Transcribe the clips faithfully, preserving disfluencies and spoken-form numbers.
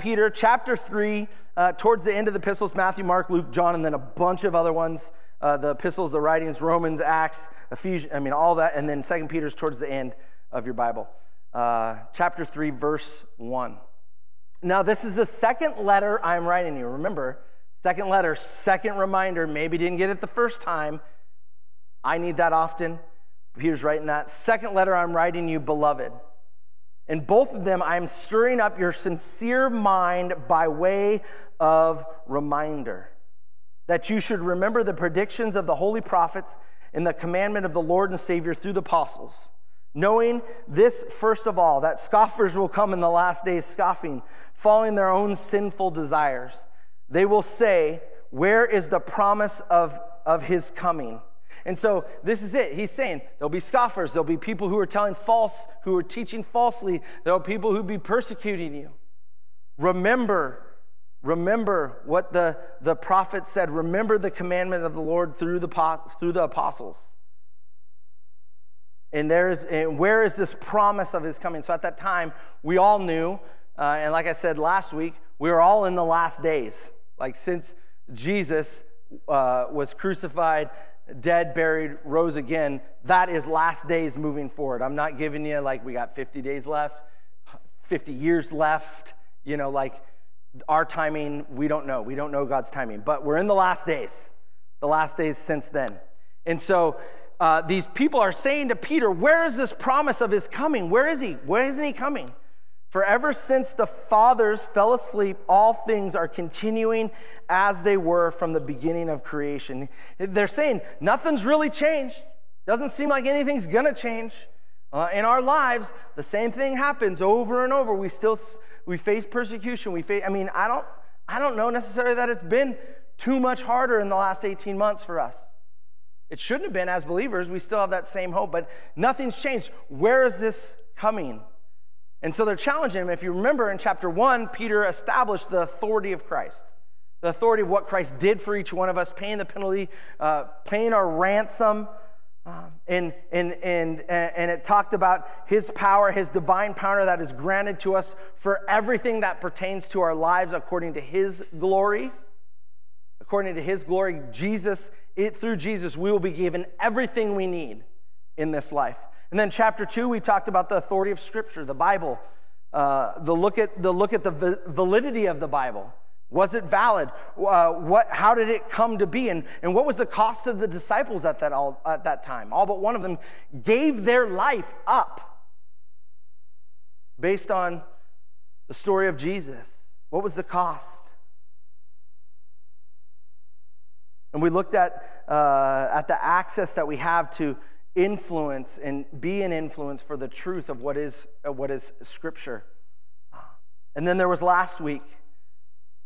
Peter chapter three, uh, towards the end of the epistles, Matthew, Mark, Luke, John, and then a bunch of other ones, uh, the epistles, the writings, Romans, Acts, Ephesians, I mean, all that, and then Second Peter's towards the end of your Bible. Uh, chapter three, verse one. Now, this is the second letter I'm writing you. Remember, second letter, second reminder, maybe didn't get it the first time. I need that often. Peter's writing that. Second letter I'm writing you, beloved. In both of them, I'm stirring up your sincere mind by way of reminder, that you should remember the predictions of the holy prophets and the commandment of the Lord and Savior through the apostles, knowing this first of all, that scoffers will come in the last days scoffing, following their own sinful desires. They will say, where is the promise of, of his coming? And so this is it. He's saying there'll be scoffers. There'll be people who are telling false, who are teaching falsely. There'll be people who be persecuting you. Remember, remember what the, the prophet said. Remember the commandment of the Lord through the through the apostles. And there is, and where is this promise of his coming? So at that time, we all knew, uh, and like I said last week, we were all in the last days. Like since Jesus uh, was crucified, dead, buried, rose again, that is last days moving forward. I'm not giving you like we got fifty days left, fifty years left, you know, like our timing, we don't know. We don't know God's timing, but we're in the last days, the last days since then. And so uh, these people are saying to Peter, where is this promise of his coming? Where is he? Where isn't he coming? For ever since the fathers fell asleep, all things are continuing as they were from the beginning of creation. They're saying nothing's really changed. Doesn't seem like anything's going to change. Uh, in our lives, the same thing happens over and over. We still we face persecution. We face, I mean, I don't I don't know necessarily that it's been too much harder in the last eighteen months for us. It shouldn't have been. As believers, we still have that same hope, but nothing's changed. Where is this coming? And so they're challenging him. If you remember in chapter one, Peter established the authority of Christ, the authority of what Christ did for each one of us, paying the penalty, uh, paying our ransom. Um, and, and, and, and it talked about his power, his divine power that is granted to us for everything that pertains to our lives according to his glory. According to his glory, Jesus, it, through Jesus, we will be given everything we need in this life. And then chapter two, we talked about the authority of Scripture, the Bible, uh, the look at the look at the validity of the Bible. Was it valid? Uh, what? How did it come to be? And and what was the cost of the disciples at that all, at that time? All but one of them gave their life up based on the story of Jesus. What was the cost? And we looked at uh, at the access that we have to influence and be an influence for the truth of what is what is Scripture. And then there was last week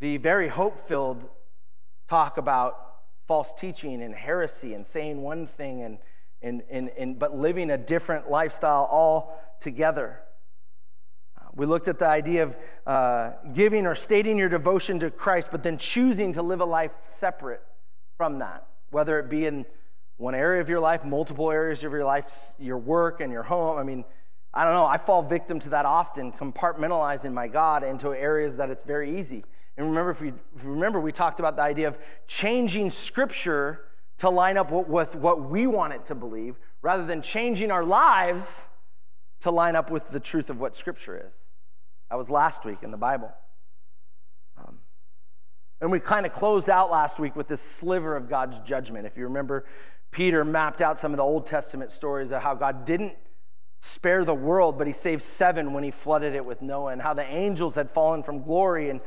the very hope-filled talk about false teaching and heresy and saying one thing and and and, and but living a different lifestyle altogether. We looked at the idea of uh, giving or stating your devotion to Christ, but then choosing to live a life separate from that, whether it be in one area of your life, multiple areas of your life, your work and your home. I mean, I don't know. I fall victim to that often, compartmentalizing my God into areas that it's very easy. And remember, if you, if you remember, we talked about the idea of changing Scripture to line up with what we want it to believe, rather than changing our lives to line up with the truth of what Scripture is. That was last week in the Bible. Um, and we kind of closed out last week with this sliver of God's judgment. If you remember, Peter mapped out some of the Old Testament stories of how God didn't spare the world, but he saved seven when he flooded it with Noah, and how the angels had fallen from glory, and,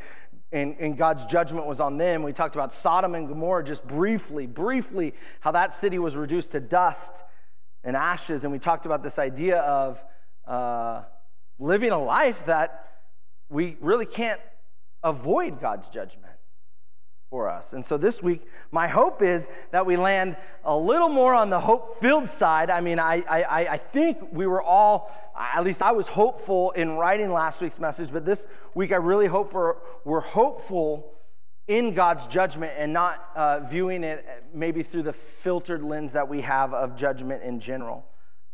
and, and God's judgment was on them. We talked about Sodom and Gomorrah just briefly, briefly, how that city was reduced to dust and ashes. And we talked about this idea of uh, living a life that we really can't avoid God's judgment for us. And so this week, my hope is that we land a little more on the hope-filled side. I mean, I, I I think we were all, at least I was hopeful in writing last week's message, but this week I really hope for, we're hopeful in God's judgment and not uh, viewing it maybe through the filtered lens that we have of judgment in general.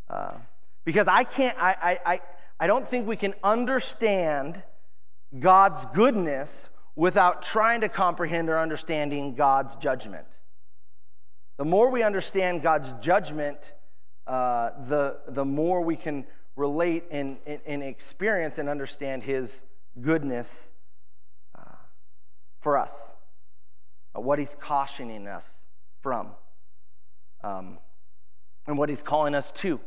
Uh, because I can't, I I I, I don't think we can understand God's goodness without trying to comprehend or understanding God's judgment. The more we understand God's judgment, uh, the, the more we can relate and, and, and experience and understand his goodness uh, for us, uh, what he's cautioning us from, um, and what he's calling us to,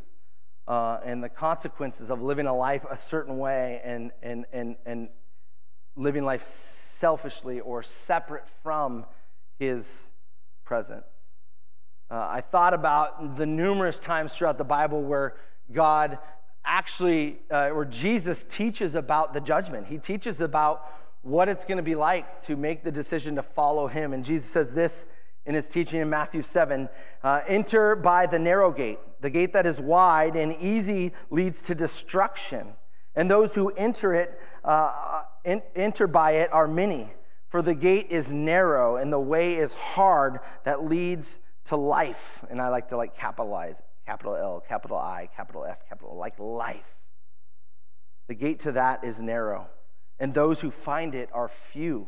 uh, and the consequences of living a life a certain way and, and, and, and living life selfishly or separate from his presence. Uh, I thought about the numerous times throughout the Bible where God actually, uh, or Jesus teaches about the judgment. He teaches about what it's going to be like to make the decision to follow him. And Jesus says this in his teaching in Matthew seven, uh, enter by the narrow gate. The gate that is wide and easy leads to destruction. And those who enter it, uh, in, enter by it are many. For the gate is narrow and the way is hard that leads to life. And I like to like capitalize capital L, capital I, capital F, capital, like life. The gate to that is narrow, and those who find it are few.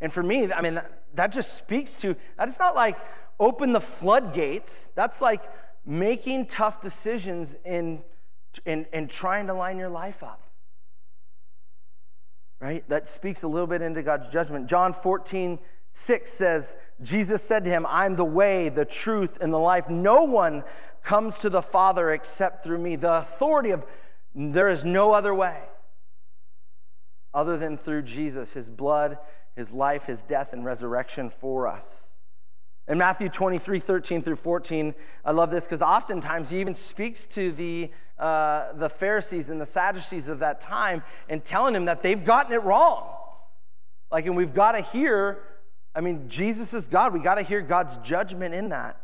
And for me, I mean, that, that just speaks to, that's not like open the floodgates. That's like making tough decisions in and and trying to line your life up. Right? That speaks a little bit into God's judgment. John fourteen six says, Jesus said to him, I'm the way, the truth, and the life. No one comes to the Father except through me. The authority of there is no other way other than through Jesus, his blood, his life, his death, and resurrection for us. In Matthew twenty-three, thirteen through fourteen, I love this because oftentimes he even speaks to the uh, the Pharisees and the Sadducees of that time and telling them that they've gotten it wrong. Like, and we've got to hear, I mean, Jesus is God. We got to hear God's judgment in that.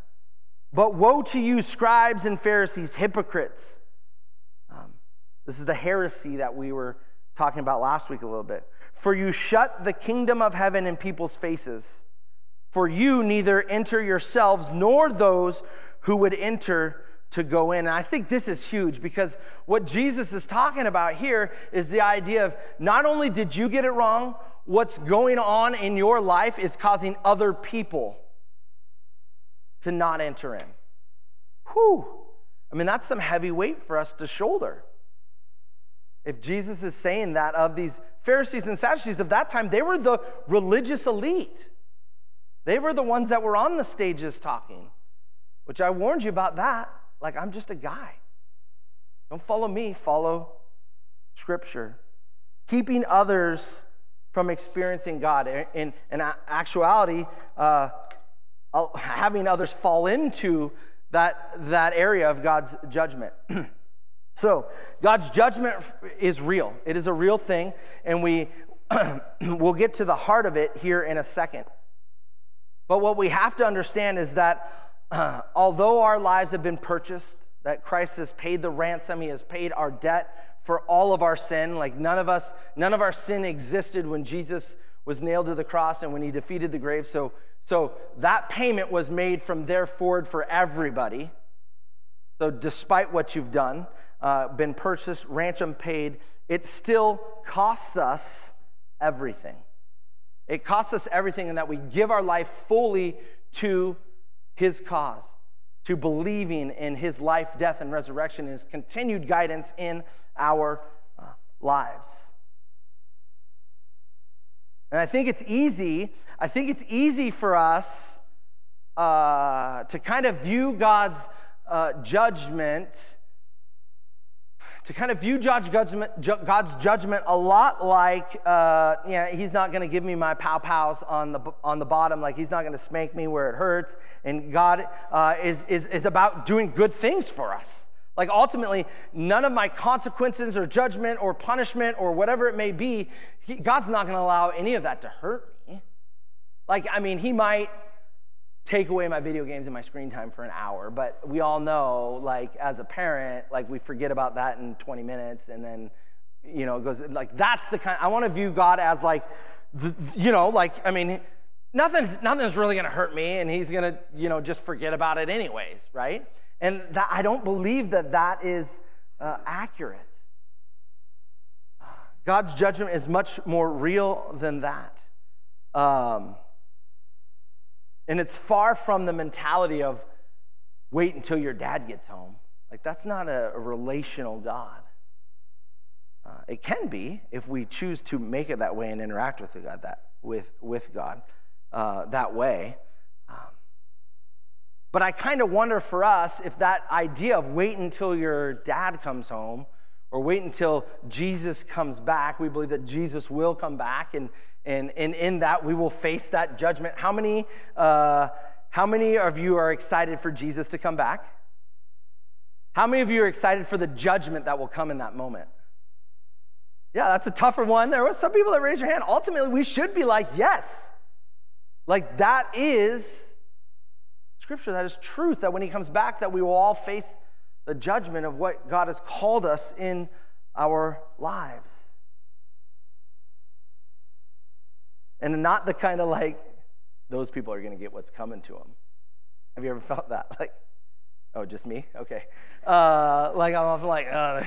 But woe to you, scribes and Pharisees, hypocrites. Um, this is the heresy that we were talking about last week a little bit. For you shut the kingdom of heaven in people's faces. For you neither enter yourselves nor those who would enter to go in. And I think this is huge because what Jesus is talking about here is the idea of not only did you get it wrong, what's going on in your life is causing other people to not enter in. Whew. I mean, that's some heavy weight for us to shoulder. If Jesus is saying that of these Pharisees and Sadducees of that time, they were the religious elite. They were the ones that were on the stages talking, which I warned you about that. Like, I'm just a guy. Don't follow me, follow Scripture. Keeping others from experiencing God. In, in actuality, uh, having others fall into that, that area of God's judgment. So, God's judgment is real. It is a real thing, and we we'll get to the heart of it here in a second. But what we have to understand is that uh, although our lives have been purchased, that Christ has paid the ransom, he has paid our debt for all of our sin. Like none of us, none of our sin existed when Jesus was nailed to the cross and when he defeated the grave. So, so that payment was made from there forward for everybody. So despite what you've done, uh, been purchased, ransom paid, it still costs us everything. It costs us everything in that we give our life fully to his cause, to believing in his life, death, and resurrection, and his continued guidance in our uh, lives. And I think it's easy, I think it's easy for us uh, to kind of view God's uh, judgment, to kind of view God's judgment a lot like, uh, yeah, he's not going to give me my pow-pows on the on the bottom, like he's not going to spank me where it hurts, and God uh, is, is, is about doing good things for us. Like ultimately, none of my consequences or judgment or punishment or whatever it may be, he, God's not going to allow any of that to hurt me. Like, I mean, he might take away my video games and my screen time for an hour, but we all know, like, as a parent, like, we forget about that in twenty minutes, and then, you know, it goes, like, that's the kind, I want to view God as, like, the, you know, like, I mean, nothing, nothing's really going to hurt me, and he's going to, you know, just forget about it anyways, right? And that, I don't believe that that is uh, accurate. God's judgment is much more real than that. Um, and it's far from the mentality of wait until your dad gets home. Like, that's not a, a relational God. Uh, it can be if we choose to make it that way and interact with God that with with God uh, that way. Um, but I kind of wonder for us if that idea of wait until your dad comes home or wait until Jesus comes back, we believe that Jesus will come back, and and and in that we will face that judgment. How many uh, how many of you are excited for Jesus to come back? How many of you are excited for the judgment that will come in that moment? Yeah, that's a tougher one. There were some people that raised your hand. Ultimately, we should be like, yes. Like, that is scripture. That is truth, that when he comes back, that we will all face the judgment of what God has called us in our lives. And not the kind of like, those people are going to get what's coming to them. Have you ever felt that? Like, oh, just me? Okay. Uh, like, I'm often like, uh,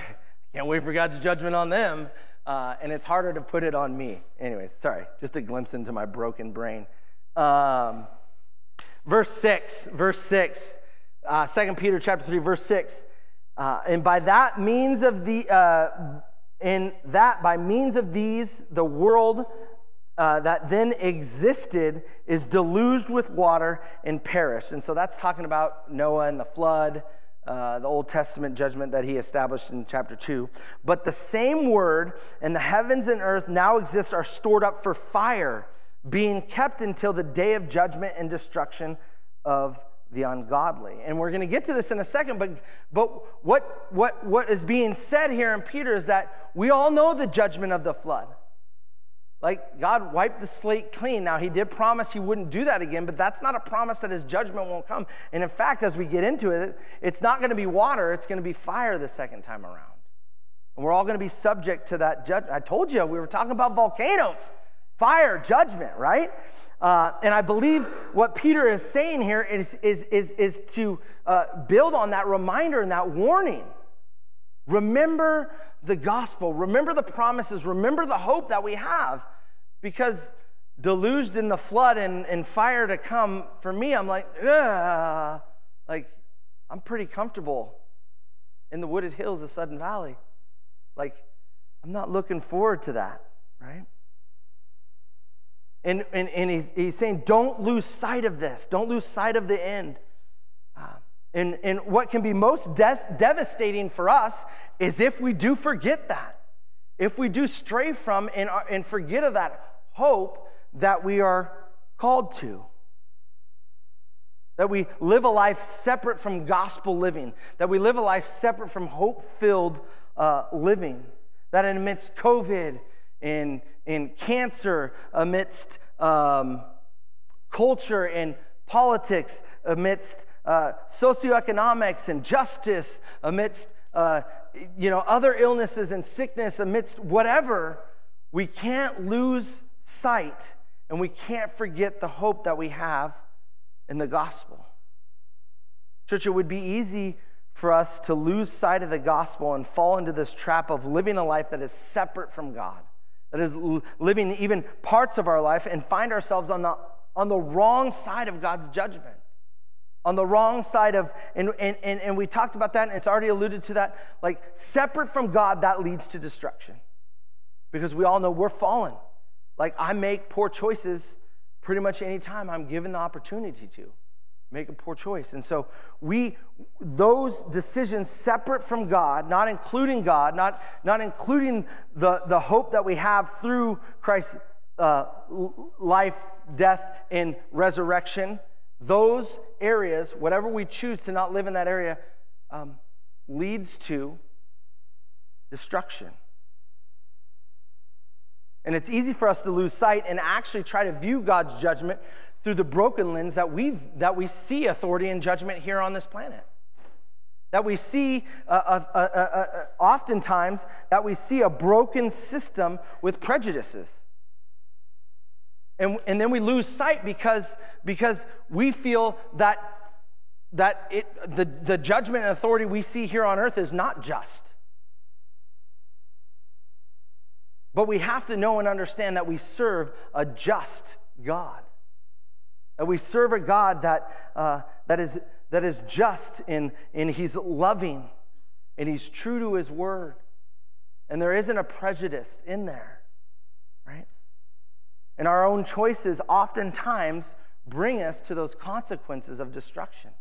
can't wait for God's judgment on them. Uh, and it's harder to put it on me. Anyways, sorry, just a glimpse into my broken brain. Um, verse six, verse six, uh, Second Peter chapter three, verse six. Uh, and by that means of the, uh, in that by means of these, the world uh, that then existed is deluged with water and perished. And so that's talking about Noah and the flood. Uh, the Old Testament judgment that he established in chapter two. But the same word, and the heavens and earth now exist, are stored up for fire, being kept until the day of judgment and destruction of the ungodly. And we're going to get to this in a second, but but what what what is being said here in Peter is that we all know the judgment of the flood. Like, God wiped the slate clean. Now, he did promise he wouldn't do that again, but that's not a promise that his judgment won't come. And in fact, as we get into it, it's not going to be water. It's going to be fire the second time around. And we're all going to be subject to that judgment. I told you, we were talking about volcanoes, fire, judgment, right? Uh, and I believe what Peter is saying here is, is, is, is to uh, build on that reminder and that warning. Remember the gospel. Remember the promises. Remember the hope that we have, because deluged in the flood and, and fire to come, for me, I'm like, ugh. Like, I'm pretty comfortable in the wooded hills of Sudden Valley. Like, I'm not looking forward to that, right? And, and, and he's, he's saying, don't lose sight of this. Don't lose sight of the end. And, and what can be most de- devastating for us is if we do forget that, if we do stray from and, are, and forget of that hope that we are called to, that we live a life separate from gospel living, that we live a life separate from hope-filled uh, living, that amidst COVID and, and cancer, amidst um, culture and politics, amidst Uh, socioeconomics and justice, amidst uh, you know other illnesses and sickness, amidst whatever, we can't lose sight and we can't forget the hope that we have in the gospel. Church, it would be easy for us to lose sight of the gospel and fall into this trap of living a life that is separate from God, that is l- living even parts of our life and find ourselves on the on the wrong side of God's judgment. On the wrong side of, and, and, and, and we talked about that, and it's already alluded to that, like, separate from God, that leads to destruction. Because we all know we're fallen. Like, I make poor choices pretty much any time I'm given the opportunity to make a poor choice. And so we, those decisions separate from God, not including God, not, not including the, the hope that we have through Christ's uh, life, death, and resurrection, those areas, whatever we choose to not live in that area, um, leads to destruction. And it's easy for us to lose sight and actually try to view God's judgment through the broken lens that we that we see authority and judgment here on this planet. That we see, uh, uh, uh, uh, uh, oftentimes, that we see a broken system with prejudices. And, and then we lose sight because, because we feel that that it, the, the judgment and authority we see here on earth is not just. But we have to know and understand that we serve a just God. That we serve a God that uh, that is that is just and, and he's loving and he's true to his word. And there isn't a prejudice in there, right? And our own choices oftentimes bring us to those consequences of destruction.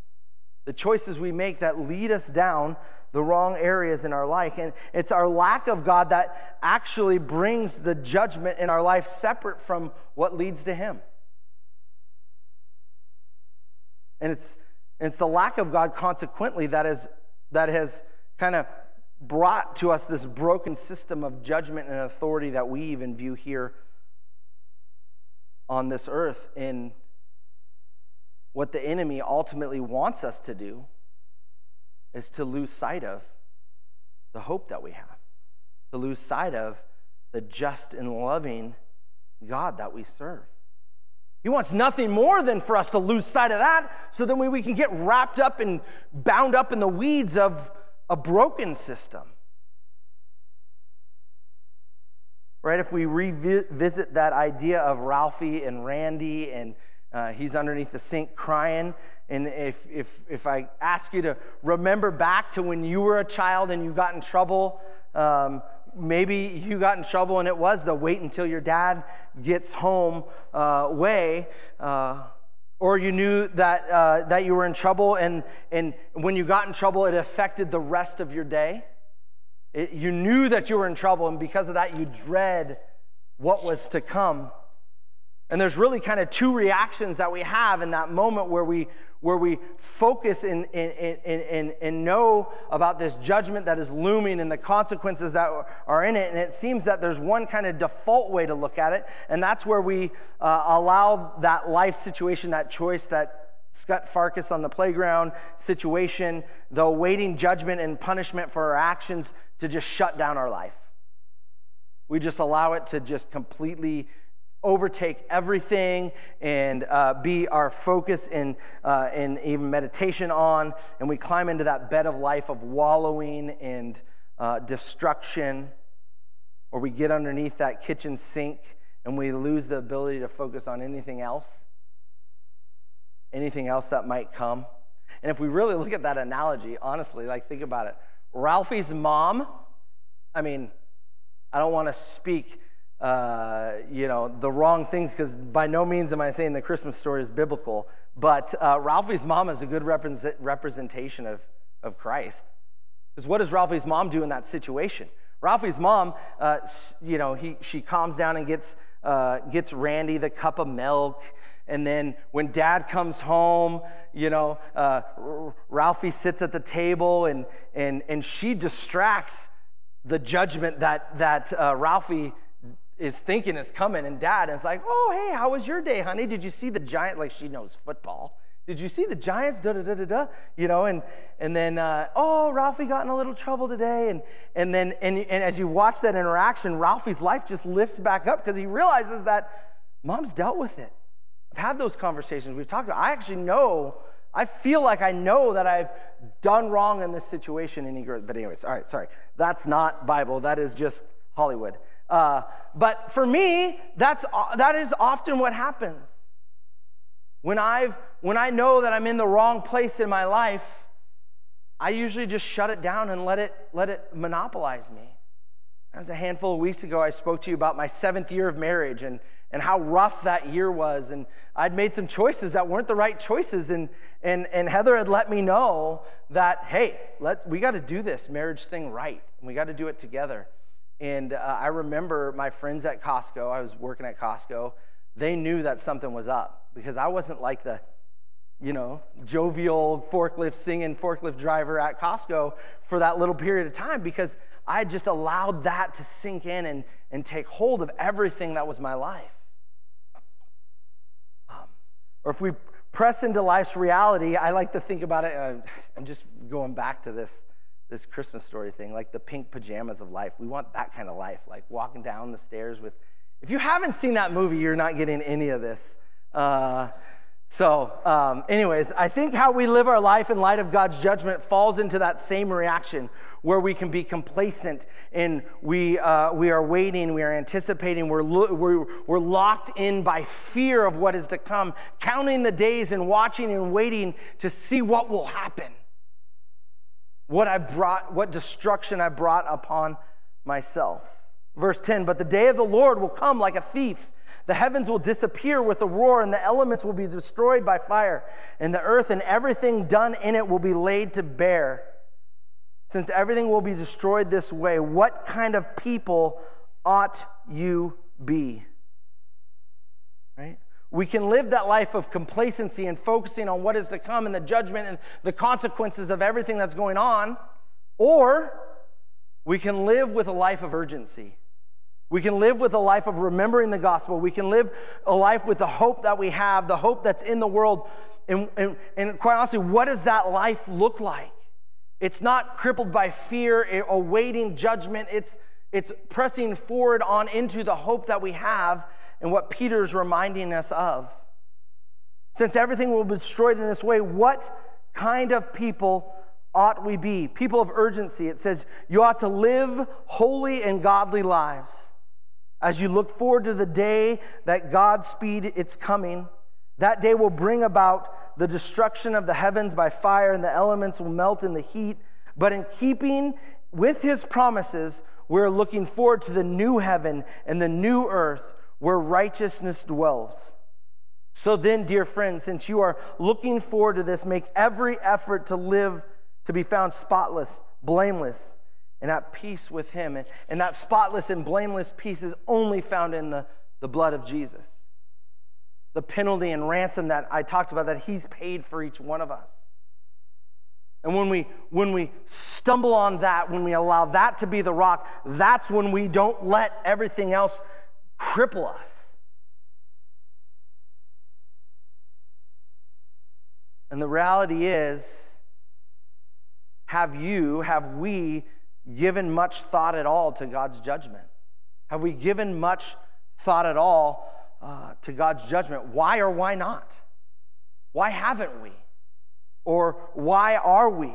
The choices we make that lead us down the wrong areas in our life. And it's our lack of God that actually brings the judgment in our life separate from what leads to him. And it's it's the lack of God, consequently, that is that has kind of brought to us this broken system of judgment and authority that we even view here on this earth in what the enemy ultimately wants us to do is to lose sight of the hope that we have, to lose sight of the just and loving God that we serve. He wants nothing more than for us to lose sight of that, so then we, we can get wrapped up and bound up in the weeds of a broken system. Right? If we revisit that idea of Ralphie and Randy and Uh, he's underneath the sink crying. And if if if I ask you to remember back to when you were a child and you got in trouble, um, maybe you got in trouble and it was the wait until your dad gets home uh, way, uh, or you knew that uh, that you were in trouble and and when you got in trouble, it affected the rest of your day. It, you knew that you were in trouble, and because of that, you dread what was to come. And there's really kind of two reactions that we have in that moment where we where we focus and in, in, in, in, in know about this judgment that is looming and the consequences that are in it. And it seems that there's one kind of default way to look at it, and that's where we uh, allow that life situation, that choice, that Scott Farkas on the playground situation, the awaiting judgment and punishment for our actions to just shut down our life. We just allow it to just completely overtake everything and uh, be our focus in, uh, in even meditation on, and we climb into that bed of life of wallowing and uh, destruction, or we get underneath that kitchen sink and we lose the ability to focus on anything else, anything else that might come. And if we really look at that analogy, honestly, like think about it. Ralphie's mom, I mean, I don't want to speak Uh, you know, the wrong things, because by no means am I saying the Christmas story is biblical, but uh, Ralphie's mom is a good represent- representation of, of Christ. Because what does Ralphie's mom do in that situation? Ralphie's mom, uh, you know, he she calms down and gets uh, gets Randy the cup of milk, and then when Dad comes home, you know, uh, Ralphie sits at the table and and and she distracts the judgment that that uh, Ralphie is thinking is coming, and Dad is like, oh, hey, how was your day, honey? Did you see the Giants? Like, she knows football. Did you see the Giants? Da-da-da-da-da, you know, and and then, uh, oh, Ralphie got in a little trouble today, and and then, and, and as you watch that interaction, Ralphie's life just lifts back up because he realizes that Mom's dealt with it. I've had those conversations. We've talked about it. I actually know, I feel like I know that I've done wrong in this situation, and he goes, but anyways, all right, sorry. That's not Bible. That is just Hollywood. Uh, but for me, that's that is often what happens. When I've when I know that I'm in the wrong place in my life, I usually just shut it down and let it let it monopolize me. That was a handful of weeks ago. I spoke to you about my seventh year of marriage and and how rough that year was, and I'd made some choices that weren't the right choices, and and and Heather had let me know that, hey, let we got to do this marriage thing right, and we got to do it together. And uh, I remember my friends at Costco, I was working at Costco, they knew that something was up because I wasn't like the, you know, jovial forklift singing forklift driver at Costco for that little period of time, because I just allowed that to sink in and, and take hold of everything that was my life. Um, or if we press into life's reality, I like to think about it, uh, I'm just going back to this. This Christmas story thing, like the pink pajamas of life. We want that kind of life, like walking down the stairs with, if you haven't seen that movie, you're not getting any of this. Uh, So um, anyways, I think how we live our life in light of God's judgment falls into that same reaction where we can be complacent and we uh, we are waiting, we are anticipating, we're, lo- we're, we're locked in by fear of what is to come, counting the days and watching and waiting to see what will happen, what I've brought, what destruction I brought upon myself. Verse ten, but the day of the Lord will come like a thief. The heavens will disappear with a roar, and the elements will be destroyed by fire, and the earth and everything done in it will be laid to bare. Since everything will be destroyed this way, what kind of people ought you be? Right? We can live that life of complacency and focusing on what is to come and the judgment and the consequences of everything that's going on, or we can live with a life of urgency. We can live with a life of remembering the gospel. We can live a life with the hope that we have, the hope that's in the world. And, and, and quite honestly, what does that life look like? It's not crippled by fear, awaiting judgment. It's, it's pressing forward on into the hope that we have and what Peter's reminding us of. Since everything will be destroyed in this way, what kind of people ought we be? People of urgency. It says, you ought to live holy and godly lives. As you look forward to the day that Godspeed its coming, that day will bring about the destruction of the heavens by fire, and the elements will melt in the heat. But in keeping with his promises, we're looking forward to the new heaven and the new earth where righteousness dwells. So then, dear friends, since you are looking forward to this, make every effort to live, to be found spotless, blameless, and at peace with him. And, and that spotless and blameless peace is only found in the, the blood of Jesus. The penalty and ransom that I talked about, that he's paid for each one of us. And when we, when we stumble on that, when we allow that to be the rock, that's when we don't let everything else cripple us. And the reality is, have you, have we given much thought at all to God's judgment? Have we given much thought at all uh, to God's judgment? Why or why not? Why haven't we? Or why are we?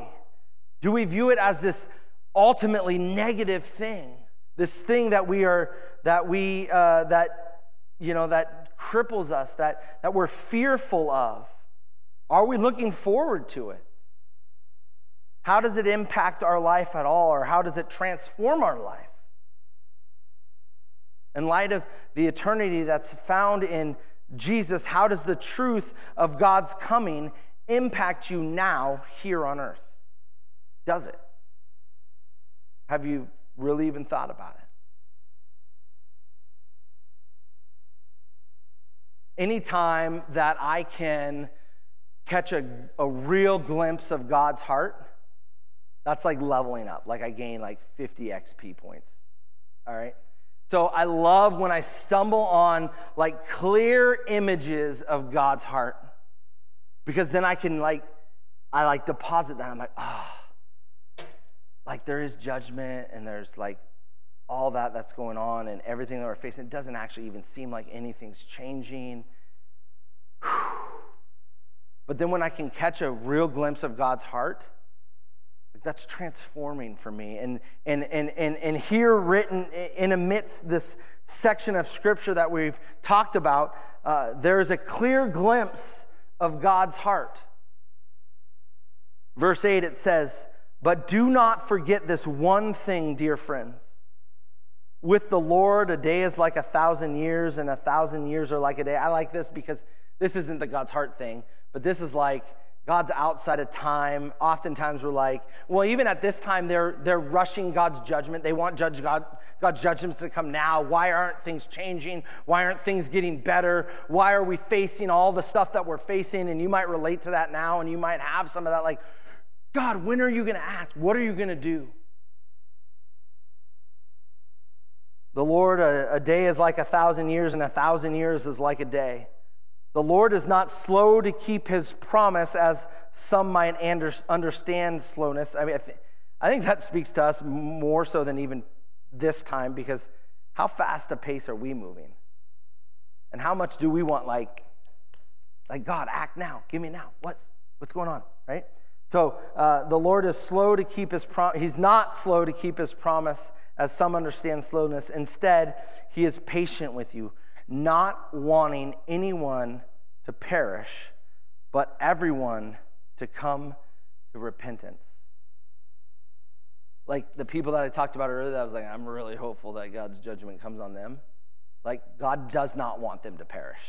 Do we view it as this ultimately negative thing? This thing that we are, that we, uh, that, you know, that cripples us, that, that we're fearful of? Are we looking forward to it? How does it impact our life at all, or how does it transform our life? In light of the eternity that's found in Jesus, how does the truth of God's coming impact you now here on earth? Does it? Have you really even thought about it? Anytime that I can catch a, a real glimpse of God's heart, that's like leveling up. Like I gain like fifty X P points. All right? So I love when I stumble on like clear images of God's heart, because then I can like, I like deposit that. I'm like, ah, oh, like there is judgment and there's like all that that's going on and everything that we're facing. It doesn't actually even seem like anything's changing. Whew. But then when I can catch a real glimpse of God's heart, that's transforming for me. And and and and and here written in amidst this section of scripture that we've talked about, uh, there is a clear glimpse of God's heart. Verse eight, it says, but do not forget this one thing, dear friends. With the Lord, a day is like a thousand years, and a thousand years are like a day. I like this because this isn't the God's heart thing, but this is like God's outside of time. Oftentimes we're like, well, even at this time, they're they're rushing God's judgment. They want judge God, God's judgments to come now. Why aren't things changing? Why aren't things getting better? Why are we facing all the stuff that we're facing? And you might relate to that now, and you might have some of that like, God, when are you going to act? What are you going to do? The Lord, a, a day is like a thousand years, and a thousand years is like a day. The Lord is not slow to keep his promise, as some might understand slowness. I mean, I, th- I think that speaks to us more so than even this time, because how fast a pace are we moving? And how much do we want, like, like, God, act now. Give me now. What's what's going on, right? So uh, the Lord is slow to keep his promise. He's not slow to keep his promise, as some understand slowness. Instead, he is patient with you, not wanting anyone to perish, but everyone to come to repentance. Like the people that I talked about earlier, that I was like, I'm really hopeful that God's judgment comes on them. Like, God does not want them to perish.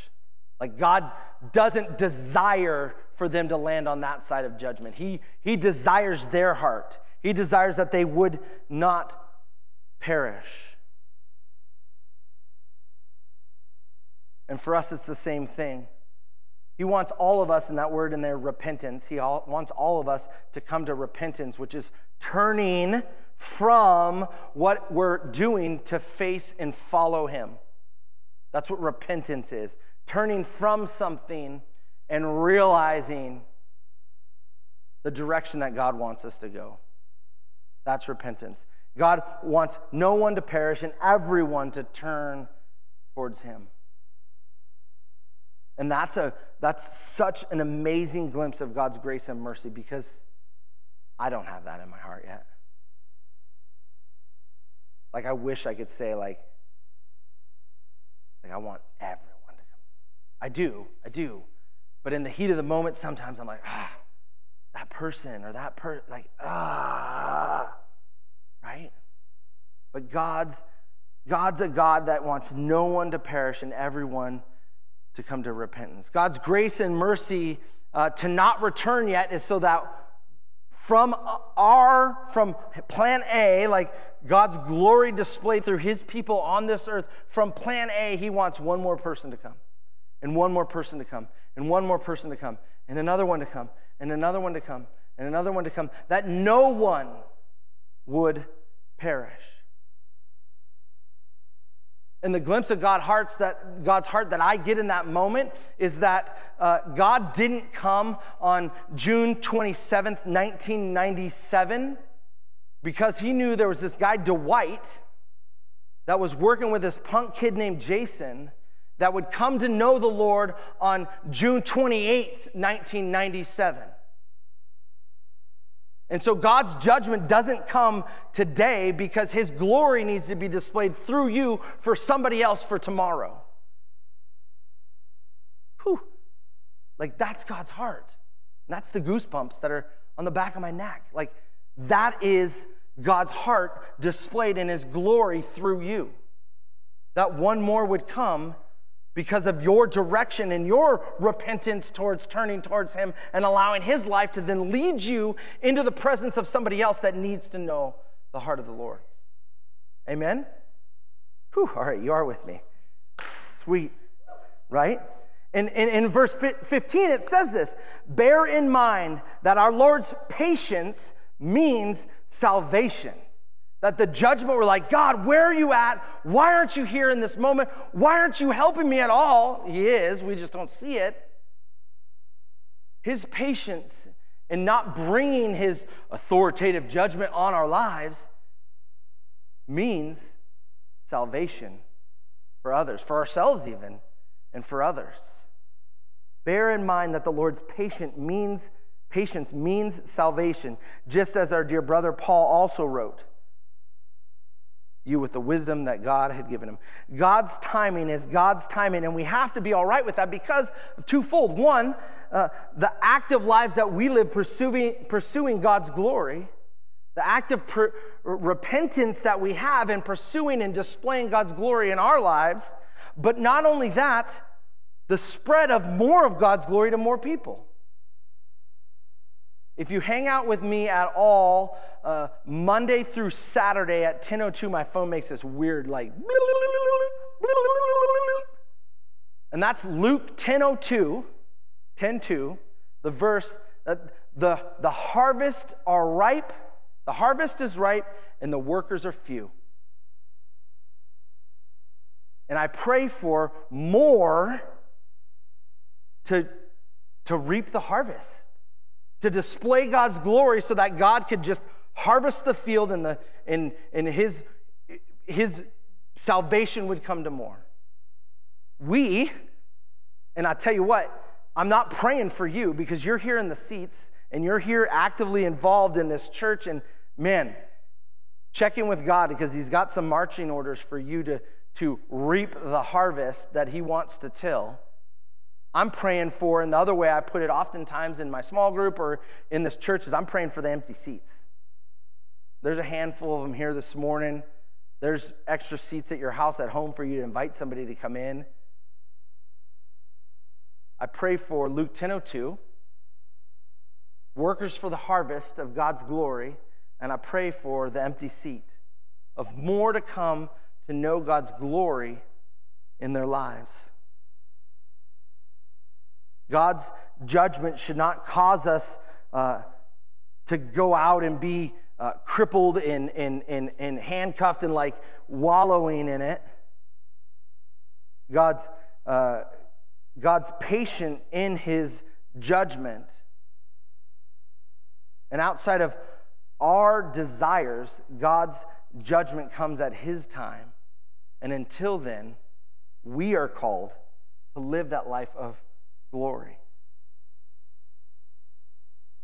Like, God doesn't desire for them to land on that side of judgment. He, he desires their heart. He desires that they would not perish. And for us, it's the same thing. He wants all of us, in that word in there, repentance. He all, wants all of us to come to repentance, which is turning from what we're doing to face and follow him. That's what repentance is. Turning from something and realizing the direction that God wants us to go. That's repentance. God wants no one to perish and everyone to turn towards him. And that's a that's such an amazing glimpse of God's grace and mercy, because I don't have that in my heart yet. Like, I wish I could say, like, like I want everyone to come. I do, I do. But in the heat of the moment, sometimes I'm like, ah, that person or that person, like, ah, right? But God's God's a God that wants no one to perish and everyone to come to repentance. God's grace and mercy uh, to not return yet is so that from our, from plan A, like God's glory displayed through his people on this earth, from plan A, he wants one more person to come, and one more person to come, and one more person to come, and another one to come, and another one to come, and another one to come, that no one would perish. And the glimpse of God's hearts that God's heart that I get in that moment is that uh, God didn't come on June twenty-seventh, nineteen ninety-seven, because he knew there was this guy, Dwight, that was working with this punk kid named Jason that would come to know the Lord on June twenty-eighth, nineteen ninety-seven. And so God's judgment doesn't come today, because his glory needs to be displayed through you for somebody else for tomorrow. Whew. Like, that's God's heart. And that's the goosebumps that are on the back of my neck. Like, that is God's heart displayed in his glory through you. That one more would come because of your direction and your repentance towards turning towards him and allowing his life to then lead you into the presence of somebody else that needs to know the heart of the Lord. Amen? Whew, all right, you are with me. Sweet, right? And in verse fifteen, it says this: bear in mind that our Lord's patience means salvation. That the judgment, we're like, God, where are you at? Why aren't you here in this moment? Why aren't you helping me at all? He is, we just don't see it. His patience in not bringing his authoritative judgment on our lives means salvation for others, for ourselves even, and for others. Bear in mind that the Lord's patience means, patience means salvation, just as our dear brother Paul also wrote, you with the wisdom that God had given him. God's timing is God's timing, and we have to be all right with that because of twofold. One, uh, the active lives that we live pursuing, pursuing God's glory, the active per- repentance that we have in pursuing and displaying God's glory in our lives, but not only that, the spread of more of God's glory to more people. If you hang out with me at all, uh, Monday through Saturday at ten oh two, my phone makes this weird, like, and that's Luke ten oh two, ten two, the verse that the, the harvest are ripe, the harvest is ripe, and the workers are few. And I pray for more to, to reap the harvest, to display God's glory so that God could just harvest the field and the and, and his, his salvation would come to more. We, and I tell you what, I'm not praying for you because you're here in the seats and you're here actively involved in this church. And man, check in with God because he's got some marching orders for you to, to reap the harvest that he wants to till. I'm praying for, and the other way I put it oftentimes in my small group or in this church is I'm praying for the empty seats. There's a handful of them here this morning. There's extra seats at your house at home for you to invite somebody to come in. I pray for Luke ten oh two, workers for the harvest of God's glory, and I pray for the empty seat of more to come to know God's glory in their lives. God's judgment should not cause us uh, to go out and be uh, crippled and, and, and, and handcuffed and like wallowing in it. God's uh, God's patient in his judgment. And outside of our desires, God's judgment comes at his time. And until then, we are called to live that life of glory.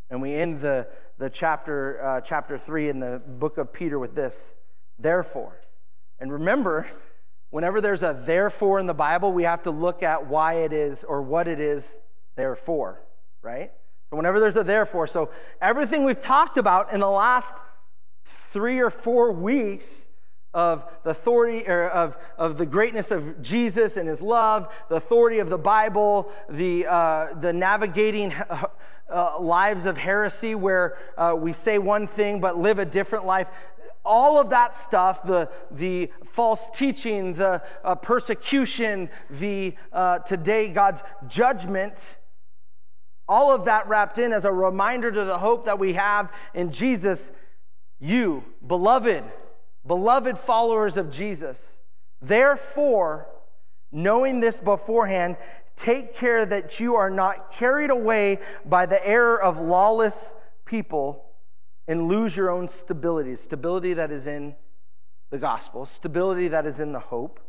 And we end the, the chapter, uh, chapter three in the book of Peter with this, therefore. And remember, whenever there's a therefore in the Bible, we have to look at why it is or what it is therefore, right? So whenever there's a therefore, so everything we've talked about in the last three or four weeks of the authority or of, of the greatness of Jesus and his love, the authority of the Bible, the uh, the navigating uh, uh, lives of heresy where uh, we say one thing but live a different life, all of that stuff, the the false teaching, the uh, persecution, the uh, today God's judgment, all of that wrapped in as a reminder to the hope that we have in Jesus. You, beloved, Beloved followers of Jesus, therefore, knowing this beforehand, take care that you are not carried away by the error of lawless people and lose your own stability, stability that is in the gospel, stability that is in the hope,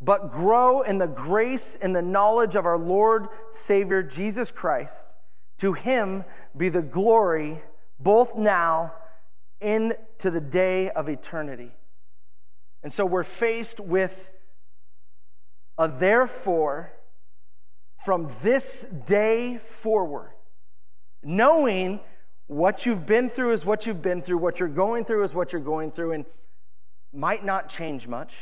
but grow in the grace and the knowledge of our Lord, Savior, Jesus Christ. To him be the glory both now into the day of eternity. And so we're faced with a therefore from this day forward, knowing what you've been through is what you've been through, what you're going through is what you're going through, and might not change much,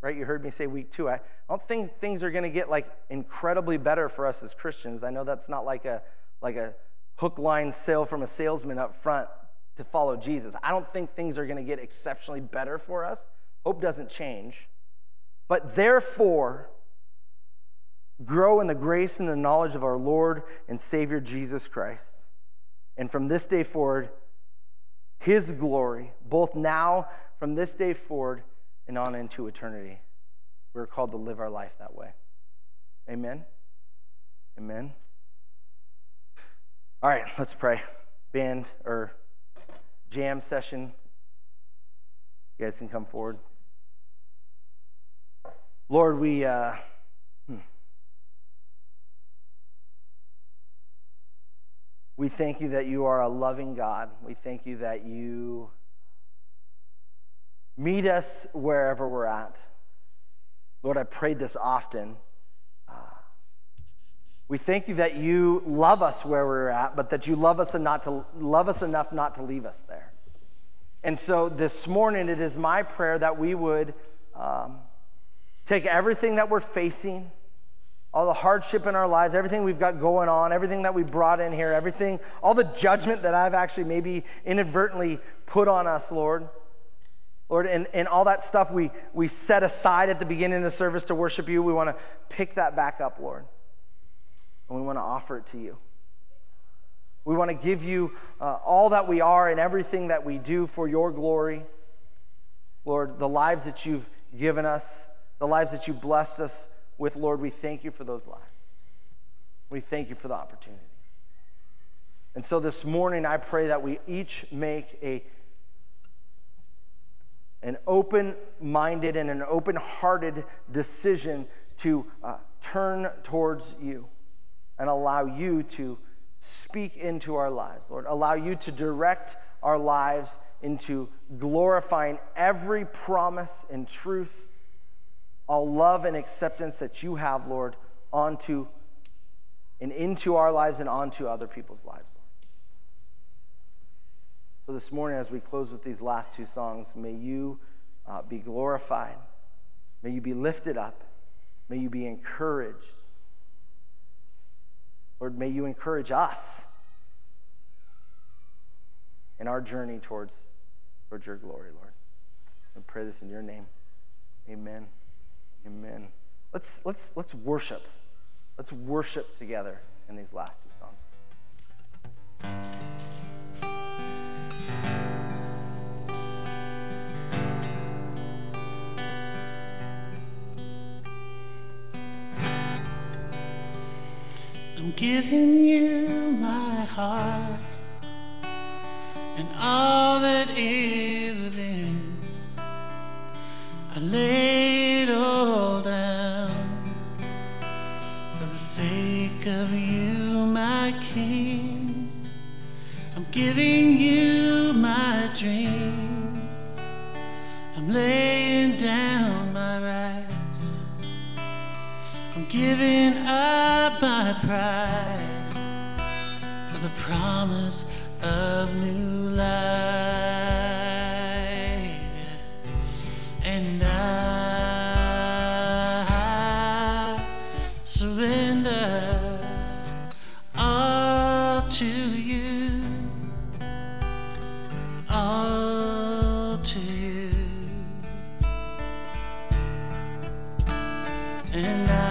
right? You heard me say week two, I don't think things are going to get like incredibly better for us as Christians. I know that's not like a like a hook, line, sale from a salesman up front to follow Jesus. I don't think things are going to get exceptionally better for us. Hope doesn't change. But therefore, grow in the grace and the knowledge of our Lord and Savior Jesus Christ. And from this day forward, his glory, both now, from this day forward, and on into eternity. We're called to live our life that way. Amen? Amen? All right, let's pray. Band, or jam session. You guys can come forward. Lord, we uh, we thank you that you are a loving God. We thank you that you meet us wherever we're at. Lord, I prayed this often. Uh, we thank you that you love us where we're at, but that you love us, and not to, love us enough not to leave us there. And so this morning, it is my prayer that we would um, take everything that we're facing, all the hardship in our lives, everything we've got going on, everything that we brought in here, everything, all the judgment that I've actually maybe inadvertently put on us, Lord, Lord, and, and all that stuff we, we set aside at the beginning of the service to worship you, we want to pick that back up, Lord. And we want to offer it to you. We want to give you uh, all that we are and everything that we do for your glory. Lord, the lives that you've given us, the lives that you blessed us with, Lord, we thank you for those lives. We thank you for the opportunity. And so this morning, I pray that we each make a an open-minded and an open-hearted decision to uh, turn towards you. and allow you to speak into our lives, Lord. Allow you to direct our lives into glorifying every promise and truth, all love and acceptance that you have, Lord, onto and into our lives and onto other people's lives, Lord. So this morning, as we close with these last two songs, may you uh, be glorified. May you be lifted up. May you be encouraged. Lord, may you encourage us in our journey towards, towards your glory, Lord. I pray this in your name. Amen. Amen. Let's, let's, let's worship. Let's worship together in these last two songs. I'm giving you my heart and all that is within. I lay it all down for the sake of you, my King. I'm giving you my dreams. I'm laying down my rights. I'm giving up my pride for the promise of new life, and I surrender all to you, all to you, and I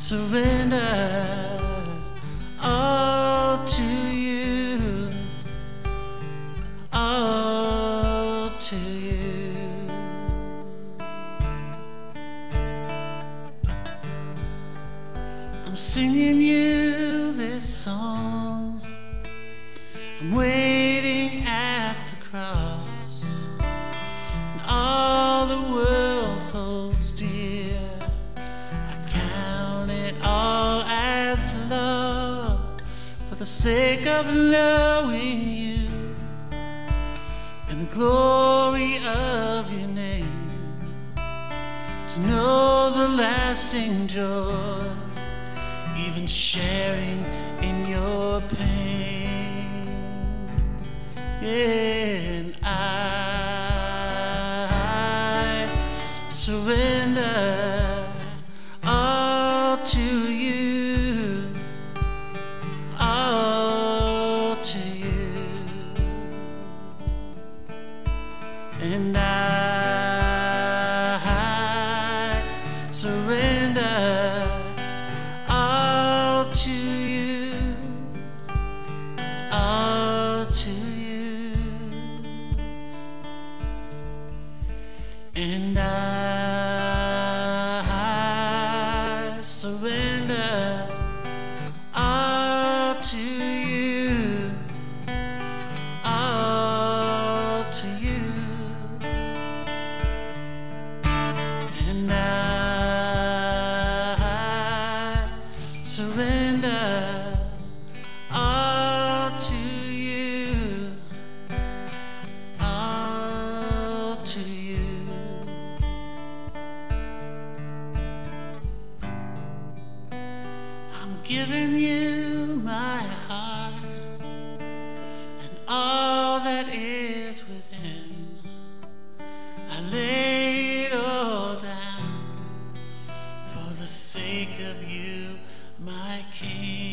surrender all to you, all to you. I'm singing you this song. I'm waiting at the cross, and all the world holds dear. All as love for the sake of knowing you and the glory of your name, to know the lasting joy, even sharing in your pain. And I surrender to you, all to you, and I surrender all to you, all to you, and I surrender all to you, all to you, and I surrender all to you, all to you. Giving you my heart and all that is within. I lay it all down for the sake of you, my King.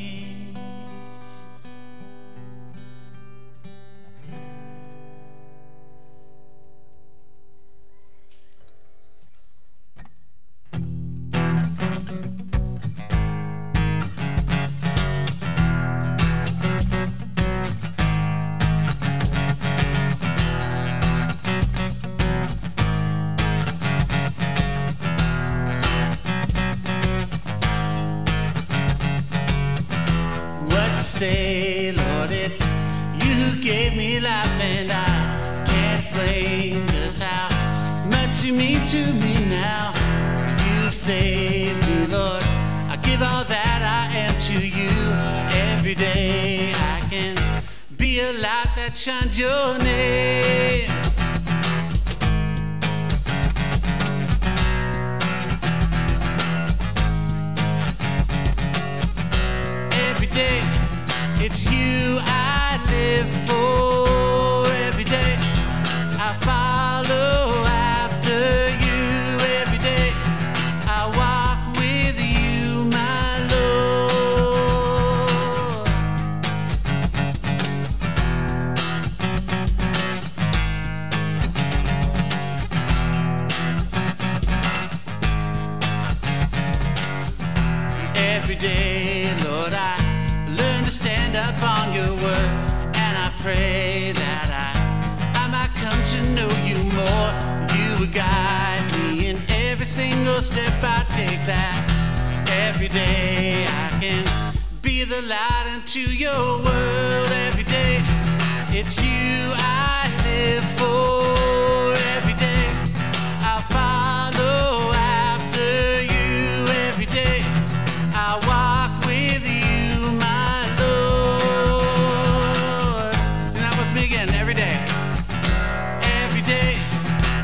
Say, Lord, it's you who gave me life, and I can't explain just how much you mean to me now. You saved me. mentioned your name. Every day, it's you I live for. Every day, I follow after you. Every day, I walk with you, my Lord. Every day, Lord, I learn to stand up on your word, and I pray that I, I might come to know you more. You would guide me in every single step I take, that every day I can be the light unto your world. Every day it's you I live for. Every day I follow after you. Every day I walk with you, my Lord. Sing that with me again. Every day. Every day,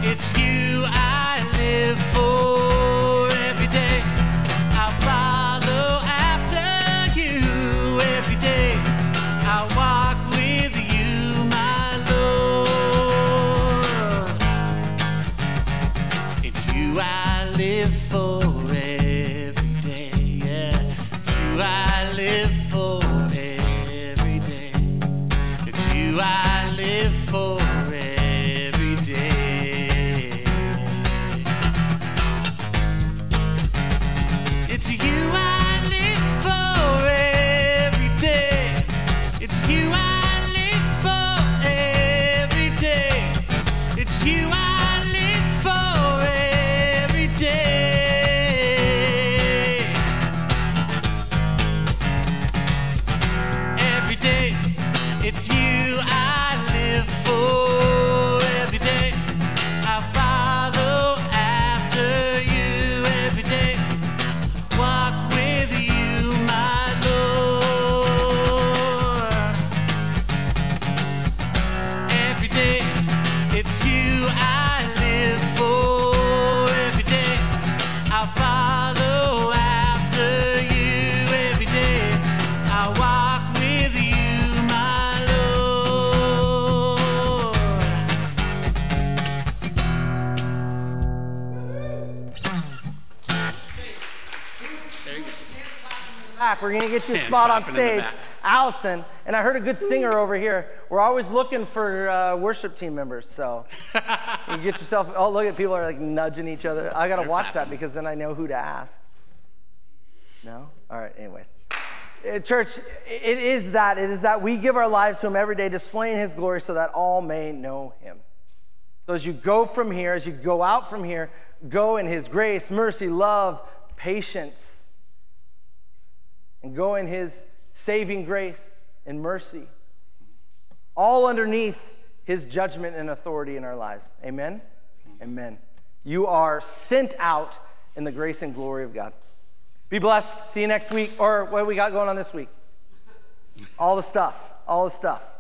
it's you I live for. Every day, I follow after you. Every day, I walk with you, my Lord. It's you I live for every day, yeah. It's you I live for every day. It's you I live for every day. It's you I live for every day. It's you I live for every day. It's you I live for every day. Every day, it's you I live for. Every day, I follow after you. Every day, walk with you, my Lord. Every day, it's you I live for. Every day, I follow after you. Every day, I walk with you, my Lord. Back. We're going to get you a Hand spot on clapping in the stage. back. Allison, and I heard a good singer over here. We're always looking for uh, worship team members, so you get yourself, oh, look at people are like nudging each other. I got to They're watch that clapping. because then I know who to ask. No? All right, anyways. Uh, Church, it is that. It is that we give our lives to him every day, displaying his glory so that all may know him. So as you go from here, as you go out from here, go in his grace, mercy, love, patience, and go in his saving grace and mercy, all underneath his judgment and authority in our lives. Amen? Amen. You are sent out in the grace and glory of God. Be blessed. See you next week, or what we got going on this week. All the stuff. All the stuff.